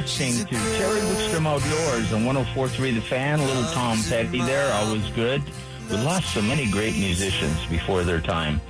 listening to Terry Wickstrom Outdoors on 104.3 The Fan. Little Tom Petty there, always good. We lost so many great musicians before their time.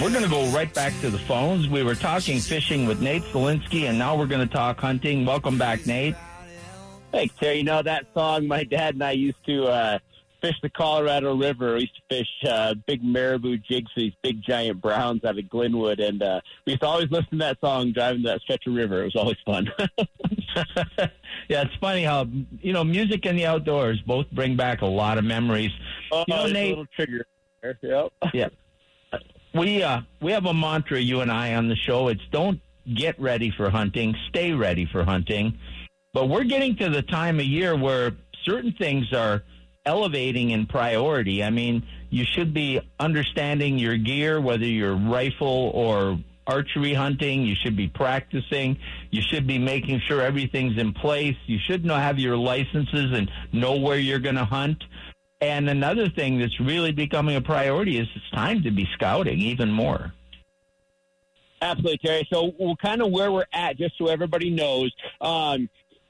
We're going to go right back to the phones. We were talking fishing with Nate Zelinsky, and now we're going to talk hunting. Welcome back, Nate. Thanks, Terry. You know, that song, my dad and I used to fish the Colorado River. We used to fish big marabou jigs for these big giant browns out of Glenwood, and we used to always listen to that song driving that stretch of river. It was always fun. Yeah, it's funny how, you know, music and the outdoors both bring back a lot of memories. Oh, you know, Nate, a little trigger there. Yep. Yeah. We have a mantra, you and I, on the show. It's don't get ready for hunting, stay ready for hunting. But we're getting to the time of year where certain things are elevating in priority. I mean, you should be understanding your gear, whether you're rifle or archery hunting. You should be practicing. You should be making sure everything's in place. You should have your licenses and know where you're going to hunt. And another thing that's really becoming a priority is it's time to be scouting even more. Absolutely, Terry. So we're kind of where we're at, just so everybody knows.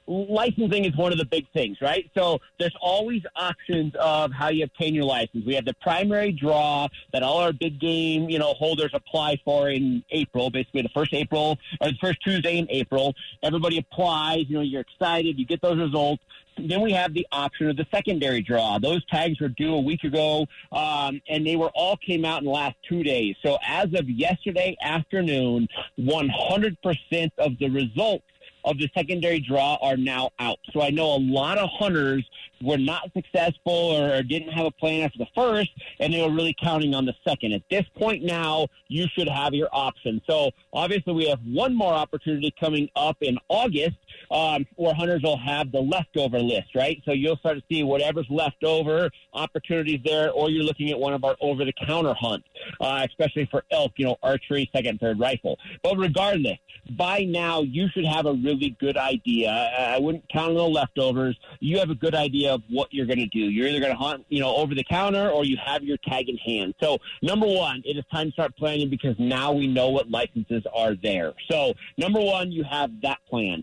Licensing is one of the big things, right? So there's always options of how you obtain your license. We have the primary draw that all our big game, you know, holders apply for in April, basically the first Tuesday in April. Everybody applies, you know, you're excited, you get those results. Then we have the option of the secondary draw. Those tags were due a week ago, and they were all came out in the last 2 days. So as of yesterday afternoon, 100% of the results of the secondary draw are now out. So I know a lot of hunters were not successful or didn't have a plan after the first, and they were really counting on the second. At this point now, you should have your option. So obviously we have one more opportunity coming up in August where hunters will have the leftover list, right? So you'll start to see whatever's left over, opportunities there, or you're looking at one of our over-the-counter hunts, especially for elk, you know, archery, second, third rifle. But regardless, by now you should have a really good idea. I wouldn't count on the leftovers. You have a good idea of what you're going to do. You're either going to hunt, you know, over the counter, or you have your tag in hand. So number one, it is time to start planning because now we know what licenses are there. So number one, you have that plan.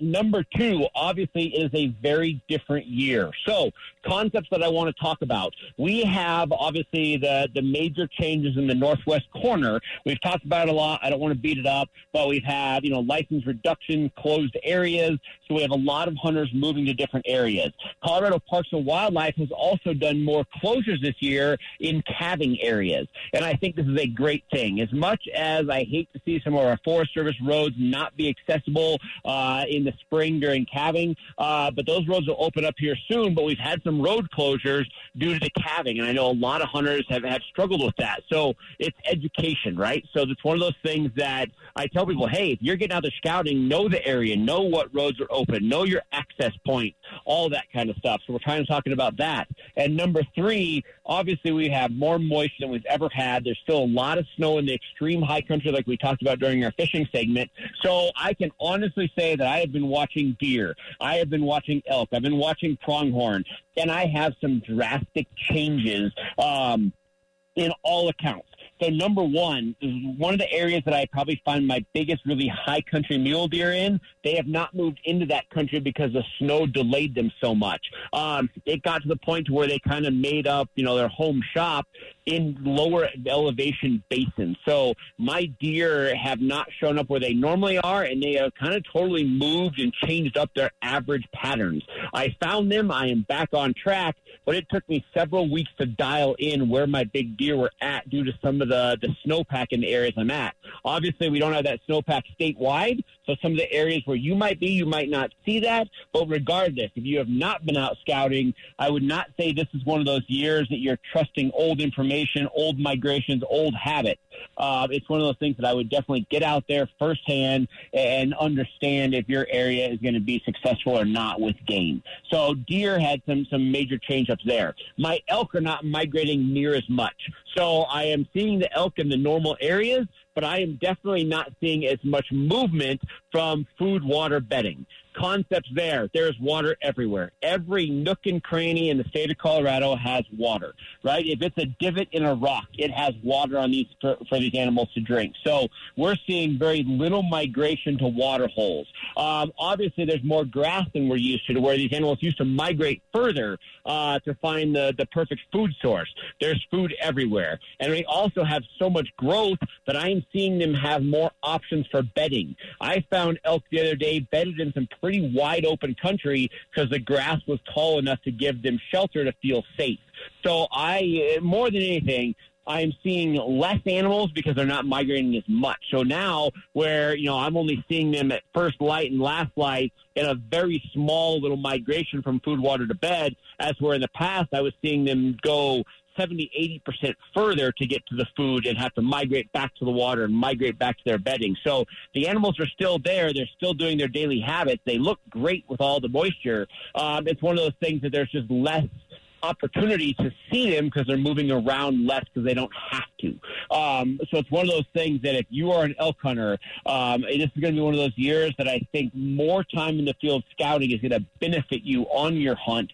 Number two, obviously it is a very different year. So concepts that I want to talk about. We have obviously the major changes in the northwest corner. We've talked about it a lot. I don't want to beat it up, but we've had, you know, license reduction, closed areas. So we have a lot of hunters moving to different areas. Colorado Parks and Wildlife has also done more closures this year in calving areas. And I think this is a great thing. As much as I hate to see some of our Forest Service roads not be accessible in the spring during calving, but those roads will open up here soon. But we've had some road closures due to the calving. And I know a lot of hunters have struggled with that. So it's education, right? So that's one of those things that I tell people, hey, if you're getting out there scouting, know the area, know what roads are open, know your access point, all that kind of stuff. So we're kind of talking about that. And number three, obviously we have more moisture than we've ever had. There's still a lot of snow in the extreme high country like we talked about during our fishing segment. So I can honestly say that I have been watching deer. I have been watching elk. I've been watching pronghorn. And I have some drastic changes in all accounts. So number one of the areas that I probably find my biggest really high country mule deer in, they have not moved into that country because the snow delayed them so much. It got to the point where they kind of made up, you know, their home shop in lower elevation basins. So my deer have not shown up where they normally are, and they have kind of totally moved and changed up their average patterns. I found them. I am back on track, but it took me several weeks to dial in where my big deer were at due to some of the snowpack in the areas I'm at. Obviously, we don't have that snowpack statewide, so some of the areas where you might be, you might not see that. But regardless, if you have not been out scouting, I would not say this is one of those years that you're trusting old information, old migrations, old habits. It's one of those things that I would definitely get out there firsthand and understand if your area is going to be successful or not with game. So deer had some major change-ups there. My elk are not migrating near as much. So I am seeing the elk in the normal areas, but I am definitely not seeing as much movement from food, water, bedding. concept's there. There's water everywhere. Every nook and cranny in the state of Colorado has water, right? If it's a divot in a rock, it has water on these for these animals to drink. So we're seeing very little migration to water holes. Obviously, there's more grass than we're used to where these animals used to migrate further to find the perfect food source. There's food everywhere. And we also have so much growth that I'm seeing them have more options for bedding. I found elk the other day bedded in some pretty wide open country because the grass was tall enough to give them shelter to feel safe. So I, more than anything, I'm seeing less animals because they're not migrating as much. So now where, you know, I'm only seeing them at first light and last light in a very small little migration from food, water to bed, as where in the past I was seeing them go 70-80% further to get to the food and have to migrate back to the water and migrate back to their bedding. So the animals are still there. They're still doing their daily habits. They look great with all the moisture. It's one of those things that there's just less opportunity to see them because they're moving around less because they don't have to. So it's one of those things that if you are an elk hunter, this is going to be one of those years that I think more time in the field scouting is going to benefit you on your hunt,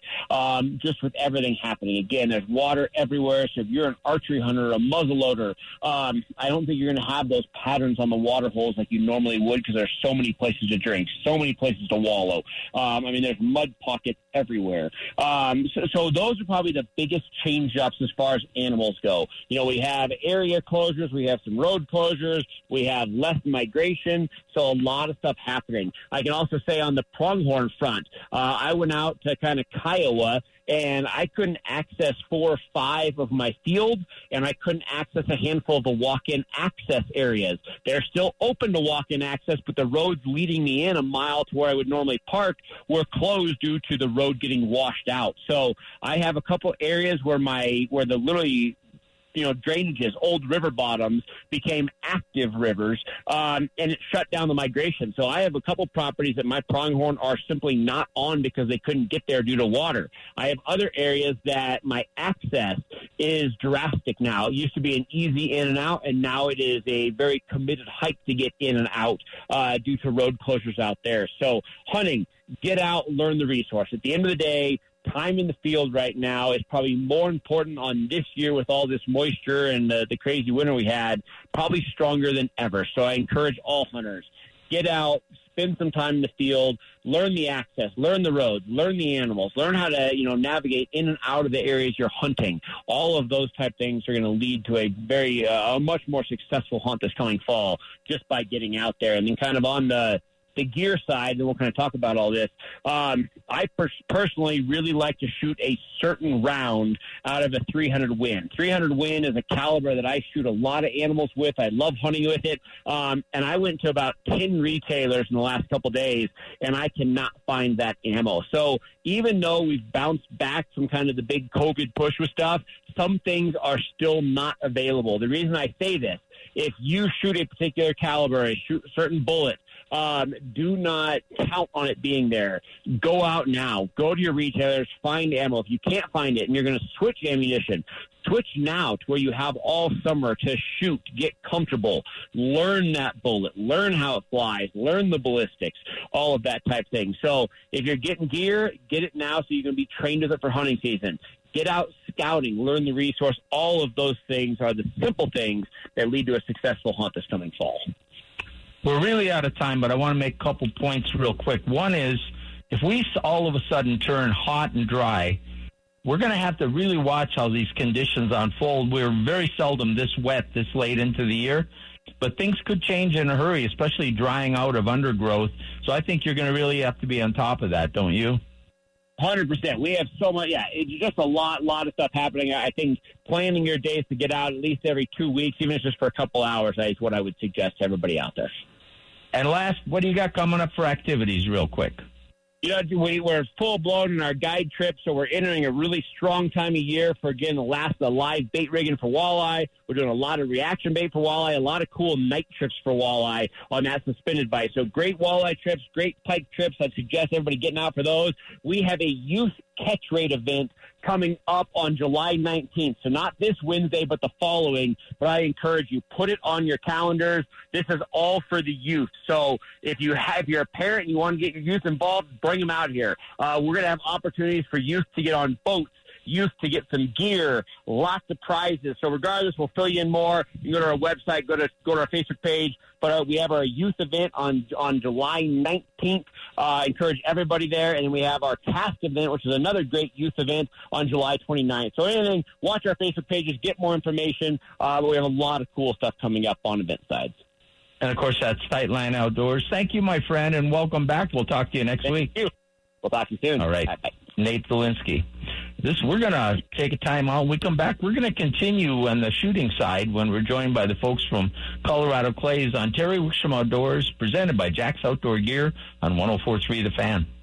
just with everything happening. Again, there's water everywhere. So if you're an archery hunter or a muzzleloader, I don't think you're going to have those patterns on the water holes like you normally would because there's so many places to drink, so many places to wallow. I mean, there's mud pockets everywhere. So those are probably the biggest change-ups as far as animals go. You know, we have area closures, we have some road closures, we have less migration, so a lot of stuff happening. I can also say on the pronghorn front, I went out to kind of Kiowa, and I couldn't access 4 or 5 of my fields, and I couldn't access a handful of the walk-in access areas. They're still open to walk-in access, but the roads leading me in a mile to where I would normally park were closed due to the road getting washed out. So I have a couple areas where the literally, you know, drainages, old river bottoms became active rivers, and it shut down the migration. So I have a couple properties that my pronghorn are simply not on because they couldn't get there due to water. I have other areas that my access is drastic now. It used to be an easy in and out, and now it is a very committed hike to get in and out due to road closures out there. So hunting, get out, learn the resource. At the end of the day, time in the field right now is probably more important on this year with all this moisture and the crazy winter we had, probably stronger than ever. So I encourage all hunters, get out, spend some time in the field, learn the access, learn the roads, learn the animals, learn how to, you know, navigate in and out of the areas you're hunting. All of those type things are going to lead to a very, a much more successful hunt this coming fall just by getting out there. And then kind of on the gear side, and we'll kind of talk about all this. I personally really like to shoot a certain round out of a 300 Win. 300 Win is a caliber that I shoot a lot of animals with. I love hunting with it. And I went to about 10 retailers in the last couple days, and I cannot find that ammo. So even though we've bounced back from kind of the big COVID push with stuff, some things are still not available. The reason I say this, if you shoot a particular caliber, a certain bullet, do not count on it being there. Go out now. Go to your retailers. Find ammo. If you can't find it and you're going to switch ammunition, switch now to where you have all summer to shoot, get comfortable, learn that bullet, learn how it flies, learn the ballistics, all of that type thing. So if you're getting gear, get it now so you can be trained with it for hunting season. Get out scouting, learn the resource. All of those things are the simple things that lead to a successful hunt this coming fall. We're really out of time, but I want to make a couple points real quick. One is, if we all of a sudden turn hot and dry, we're going to have to really watch how these conditions unfold. We're very seldom this wet this late into the year, but things could change in a hurry, especially drying out of undergrowth. So I think you're going to really have to be on top of that, don't you? 100%. We have so much. Yeah, it's just a lot of stuff happening. I think planning your days to get out at least every 2 weeks, even if it's just for a couple hours, is what I would suggest to everybody out there. And last, what do you got coming up for activities real quick? You know, we're full-blown in our guide trip, so we're entering a really strong time of year for, again, the live bait rigging for walleye. We're doing a lot of reaction bait for walleye, a lot of cool night trips for walleye on that suspended bite. So great walleye trips, great pike trips. I'd suggest everybody getting out for those. We have a youth catch rate event coming up on July 19th. So not this Wednesday, but the following. But I encourage you, put it on your calendars. This is all for the youth. So if you have, if you're a parent and you want to get your youth involved, bring them out here. We're going to have opportunities for youth to get on boats, youth to get some gear, lots of prizes. So regardless, we'll fill you in more. You go to our website, go to our Facebook page. But we have our youth event on July 19th. Encourage everybody there. And then we have our cast event, which is another great youth event on July 29th. So anything, watch our Facebook pages, get more information. But we have a lot of cool stuff coming up on event sides. And, of course, that's Tightline Outdoors. Thank you, my friend, and welcome back. We'll talk to you next week. Thank you. We'll talk to you soon. All right. Bye-bye. Nate Zelinsky. We're going to take a time out. When we come back, we're going to continue on the shooting side when we're joined by the folks from Colorado Clays on Terry Wickstrom Outdoors, presented by Jack's Outdoor Gear on 104.3 The Fan.